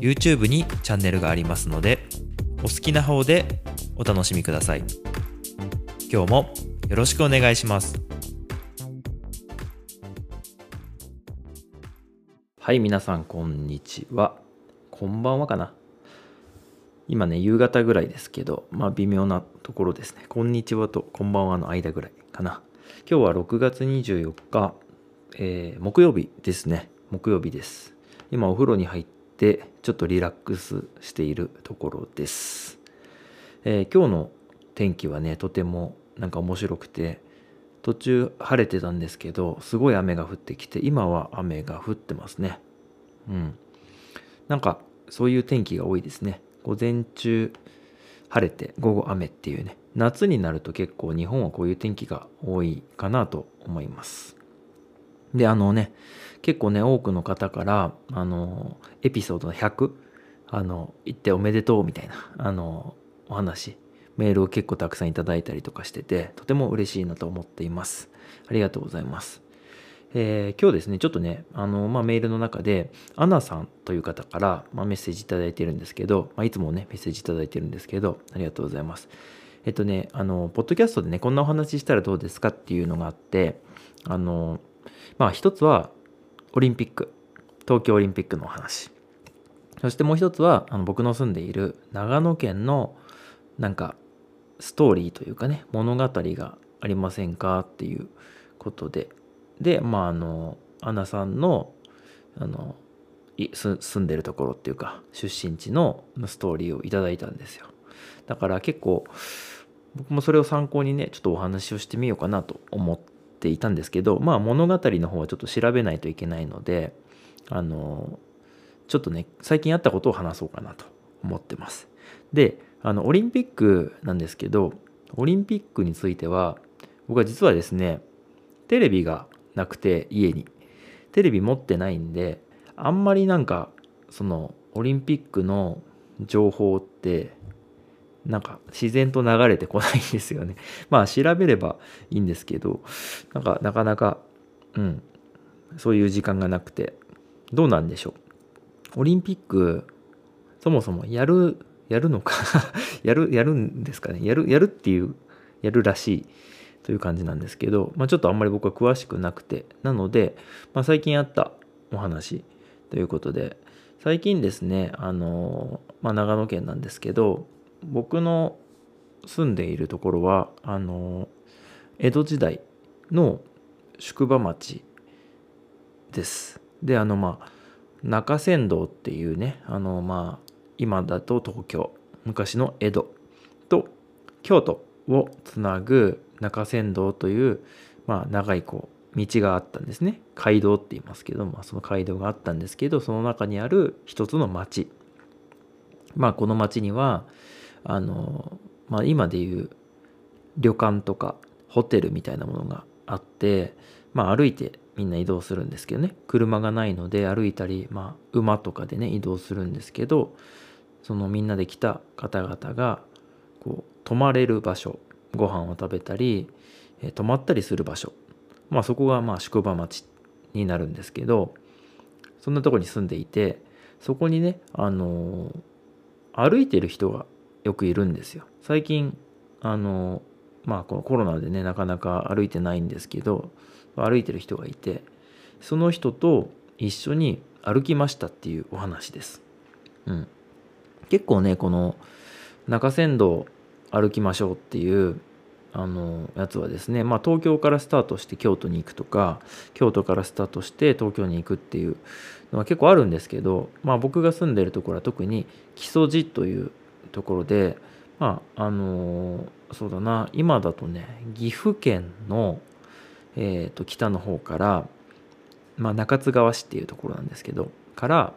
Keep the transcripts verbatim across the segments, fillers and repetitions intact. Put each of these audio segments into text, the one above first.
YouTube にチャンネルがありますので、お好きな方でお楽しみください。今日もよろしくお願いします。はい、皆さんこんにちは。こんばんはかな。今ね、夕方ぐらいですけど、まあ微妙なところですね。こんにちはとこんばんはの間ぐらいかな。今日はろくがつにじゅうよっか、えー、木曜日ですね。木曜日です。今お風呂に入って、でちょっとリラックスしているところです、えー、今日の天気はね、とてもなんか面白くて、途中晴れてたんですけど、すごい雨が降ってきて、今は雨が降ってますね。うん、なんかそういう天気が多いですね。午前中晴れて午後雨っていうね、夏になると結構日本はこういう天気が多いかなと思います。で、あのね、結構ね、多くの方から、あの、エピソードひゃく、あの、行っておめでとうみたいな、あの、お話、メールを結構たくさんいただいたりとかしてて、とても嬉しいなと思っています。ありがとうございます。えー、今日ですね、ちょっとね、あの、まあ、メールの中で、アナさんという方から、まあ、メッセージいただいてるんですけど、まあ、いつもね、メッセージいただいてるんですけど、ありがとうございます。えっとね、あの、ポッドキャストでね、こんなお話したらどうですかっていうのがあって、あの、まあ一つはオリンピック、東京オリンピックのお話。そしてもう一つはあの僕の住んでいる長野県のなんかストーリーというかね、物語がありませんかっていうことで。で、まああの、アナさんの、あの、いす住んでるところっていうか、出身地のストーリーをいただいたんですよ。だから結構僕もそれを参考にね、ちょっとお話をしてみようかなと思って。ていたんですけど、まあ物語の方はちょっと調べないといけないので、あのちょっとね、最近あったことを話そうかなと思ってます。で、あのオリンピックなんですけど、オリンピックについては僕は実はですね、テレビがなくて、家にテレビ持ってないんで、あんまりなんかそのオリンピックの情報ってなんか自然と流れてこないんですよね。まあ調べればいいんですけど、なんかなかなか、うん、そういう時間がなくて、どうなんでしょう。オリンピック、そもそもやる、やるのかやる、やるんですかね。やる、やるっていう、やるらしいという感じなんですけど、まあちょっとあんまり僕は詳しくなくて、なので、まあ最近あったお話ということで、最近ですね、あの、まあ長野県なんですけど、僕の住んでいるところはあの江戸時代の宿場町です。で、あのまあ中山道っていうね、あのまあ今だと東京、昔の江戸と京都をつなぐ中山道という、まあ長いこう道があったんですね。街道って言いますけど、まあその街道があったんですけど、その中にある一つの町。まあこの町にはあのまあ、今でいう旅館とかホテルみたいなものがあって、まあ、歩いてみんな移動するんですけどね、車がないので歩いたり、まあ、馬とかでね移動するんですけど、そのみんなで来た方々がこう泊まれる場所、ご飯を食べたり、えー、泊まったりする場所、まあ、そこがまあ宿場町になるんですけど、そんなとこに住んでいて、そこにね、あのー、歩いてる人がよくいるんですよ。最近あのまあこのコロナでねなかなか歩いてないんですけど、歩いてる人がいて、その人と一緒に歩きましたっていうお話です。うん、結構ねこの中山道歩きましょうっていうあのやつはですね、まあ東京からスタートして京都に行くとか、京都からスタートして東京に行くっていうのは結構あるんですけど、まあ僕が住んでるところは特に木曽路というところで、まああのー、そうだな、今だとね岐阜県の、えー、と北の方から、まあ、中津川市っていうところなんですけどから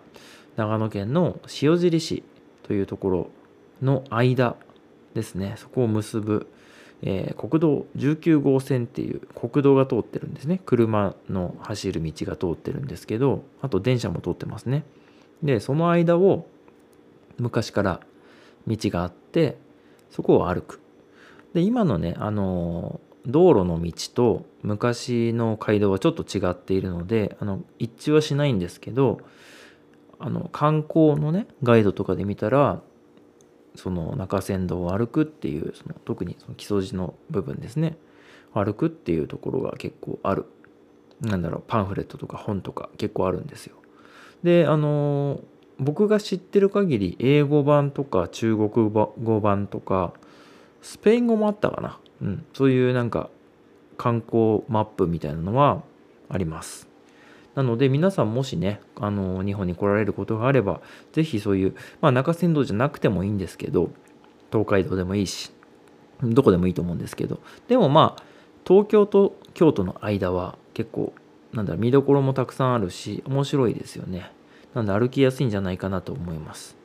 長野県の塩尻市というところの間ですね、そこを結ぶ、えー、国道じゅうきゅうごうせんっていう国道が通ってるんですね。車の走る道が通ってるんですけど、あと電車も通ってますね。でその間を昔から道があって、そこを歩く。で今のね、あのー、道路の道と昔の街道はちょっと違っているので、あの一致はしないんですけど、あの観光のねガイドとかで見たら、その中山道を歩くっていう、その特にその木曽路の部分ですね、歩くっていうところが結構ある、なんだろう、パンフレットとか本とか結構あるんですよ。であのー、僕が知ってる限り英語版とか中国語版とかスペイン語もあったかな、うん、そういうなんか観光マップみたいなのはあります。なので皆さんもしね、あの日本に来られることがあれば、ぜひそういう、まあ、中山道じゃなくてもいいんですけど、東海道でもいいし、どこでもいいと思うんですけど、でもまあ東京と京都の間は結構なんだろう、見どころもたくさんあるし面白いですよね。なので歩きやすいんじゃないかなと思います。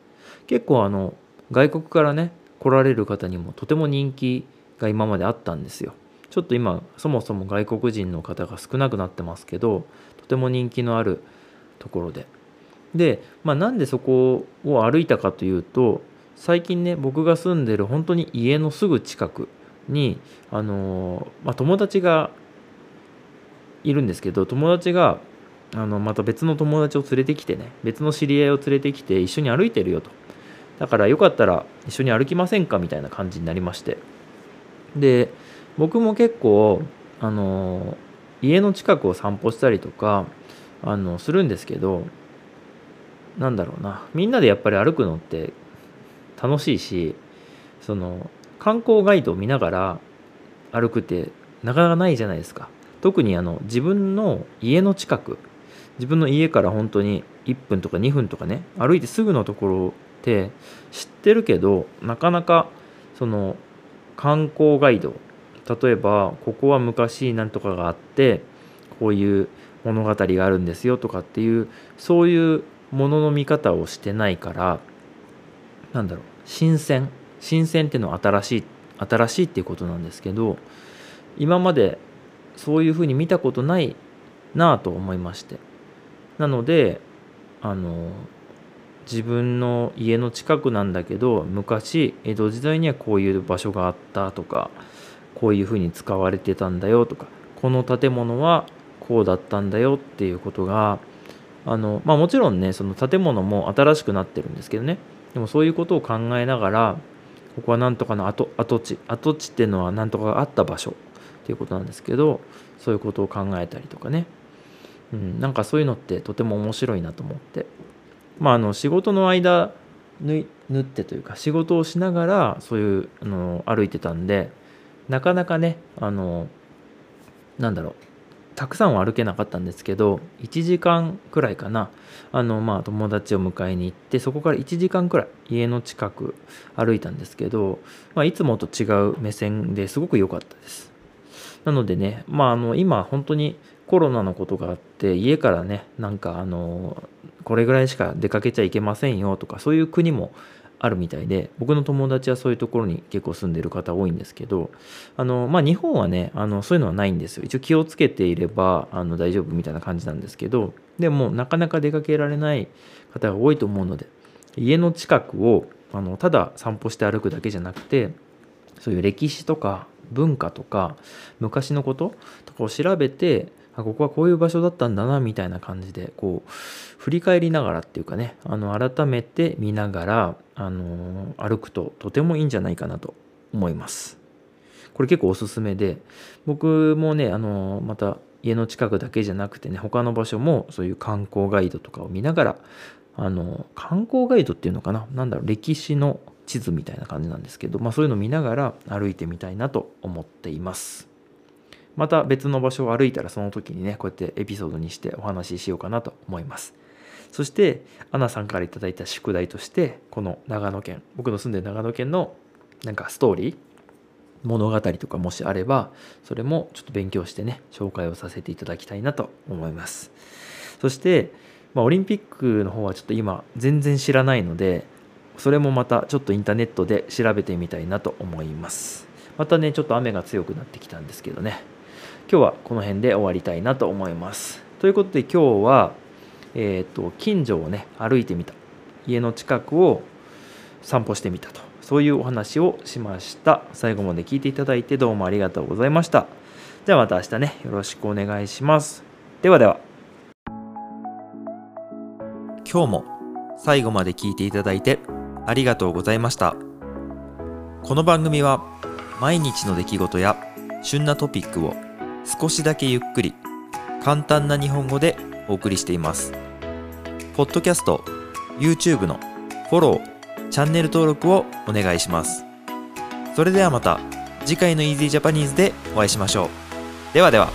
結構あの外国からね来られる方にもとても人気が今まであったんですよ。ちょっと今そもそも外国人の方が少なくなってますけど、とても人気のあるところで、で、まあ、なんでそこを歩いたかというと、最近ね僕が住んでる本当に家のすぐ近くに、あのーまあ、友達がいるんですけど、友達があのまた別の友達を連れてきてね、別の知り合いを連れてきて、一緒に歩いてるよと、だからよかったら一緒に歩きませんかみたいな感じになりまして、で僕も結構あの家の近くを散歩したりとかあのするんですけど、なんだろうな、みんなでやっぱり歩くのって楽しいし、その観光ガイドを見ながら歩くってなかなかないじゃないですか。特にあの自分の家の近く、自分の家から本当にいっぷんとかにふんとかね、歩いてすぐのところって知ってるけど、なかなかその観光ガイド、例えばここは昔なんとかがあってこういう物語があるんですよとかっていう、そういうものの見方をしてないから、なんだろう、新鮮新鮮っていうのは新しい新しいっていうことなんですけど、今までそういうふうに見たことないなぁと思いまして、なのであの自分の家の近くなんだけど、昔江戸時代にはこういう場所があったとか、こういうふうに使われてたんだよとか、この建物はこうだったんだよっていうことが、あのまあもちろんねその建物も新しくなってるんですけどね、でもそういうことを考えながら、ここはなんとかの跡地、跡地っていうのはなんとかがあった場所っていうことなんですけど、そういうことを考えたりとかね、うん、なんかそういうのってとても面白いなと思って、まあ、あの仕事の間縫ってというか仕事をしながらそういうあの歩いてたんで、なかなかねあのなんだろう、たくさんは歩けなかったんですけど、いちじかんくらいかな、あの、まあ、友達を迎えに行って、そこからいちじかんくらい家の近く歩いたんですけど、まあ、いつもと違う目線ですごく良かったです。なのでね、まあ、あの今本当にコロナのことがあって、家からねなんかあのこれぐらいしか出かけちゃいけませんよとか、そういう国もあるみたいで、僕の友達はそういうところに結構住んでる方多いんですけど、あの、まあ、日本はねあのそういうのはないんですよ。一応気をつけていればあの大丈夫みたいな感じなんですけど、でもなかなか出かけられない方が多いと思うので、家の近くをあのただ散歩して歩くだけじゃなくて、そういう歴史とか文化とか昔のこととかを調べて、あ、ここはこういう場所だったんだなみたいな感じで、こう振り返りながらっていうかね、あの改めて見ながら、あのー、歩くととてもいいんじゃないかなと思います。これ結構おすすめで、僕もね、あのー、また家の近くだけじゃなくてね、他の場所もそういう観光ガイドとかを見ながら、あのー、観光ガイドっていうのかな、なんだろう、歴史の地図みたいな感じなんですけど、まあ、そういうのを見ながら歩いてみたいなと思っています。また別の場所を歩いたら、その時にねこうやってエピソードにしてお話ししようかなと思います。そしてアナさんからいただいた宿題として、この長野県、僕の住んでる長野県のなんかストーリー、物語とかもしあれば、それもちょっと勉強してね紹介をさせていただきたいなと思います。そして、まあ、オリンピックの方はちょっと今全然知らないので、それもまたちょっとインターネットで調べてみたいなと思います。またねちょっと雨が強くなってきたんですけどね、今日はこの辺で終わりたいなと思います。ということで今日は、えー、と近所をね歩いてみた、家の近くを散歩してみたと、そういうお話をしました。最後まで聞いていただいてどうもありがとうございました。じゃあまた明日ねよろしくお願いします。ではでは。今日も最後まで聞いていただいてありがとうございました。この番組は毎日の出来事や旬なトピックを少しだけゆっくり簡単な日本語でお送りしています。ポッドキャスト、YouTube のフォロー、チャンネル登録をお願いします。それではまた次回の Easy Japanese でお会いしましょう。ではでは。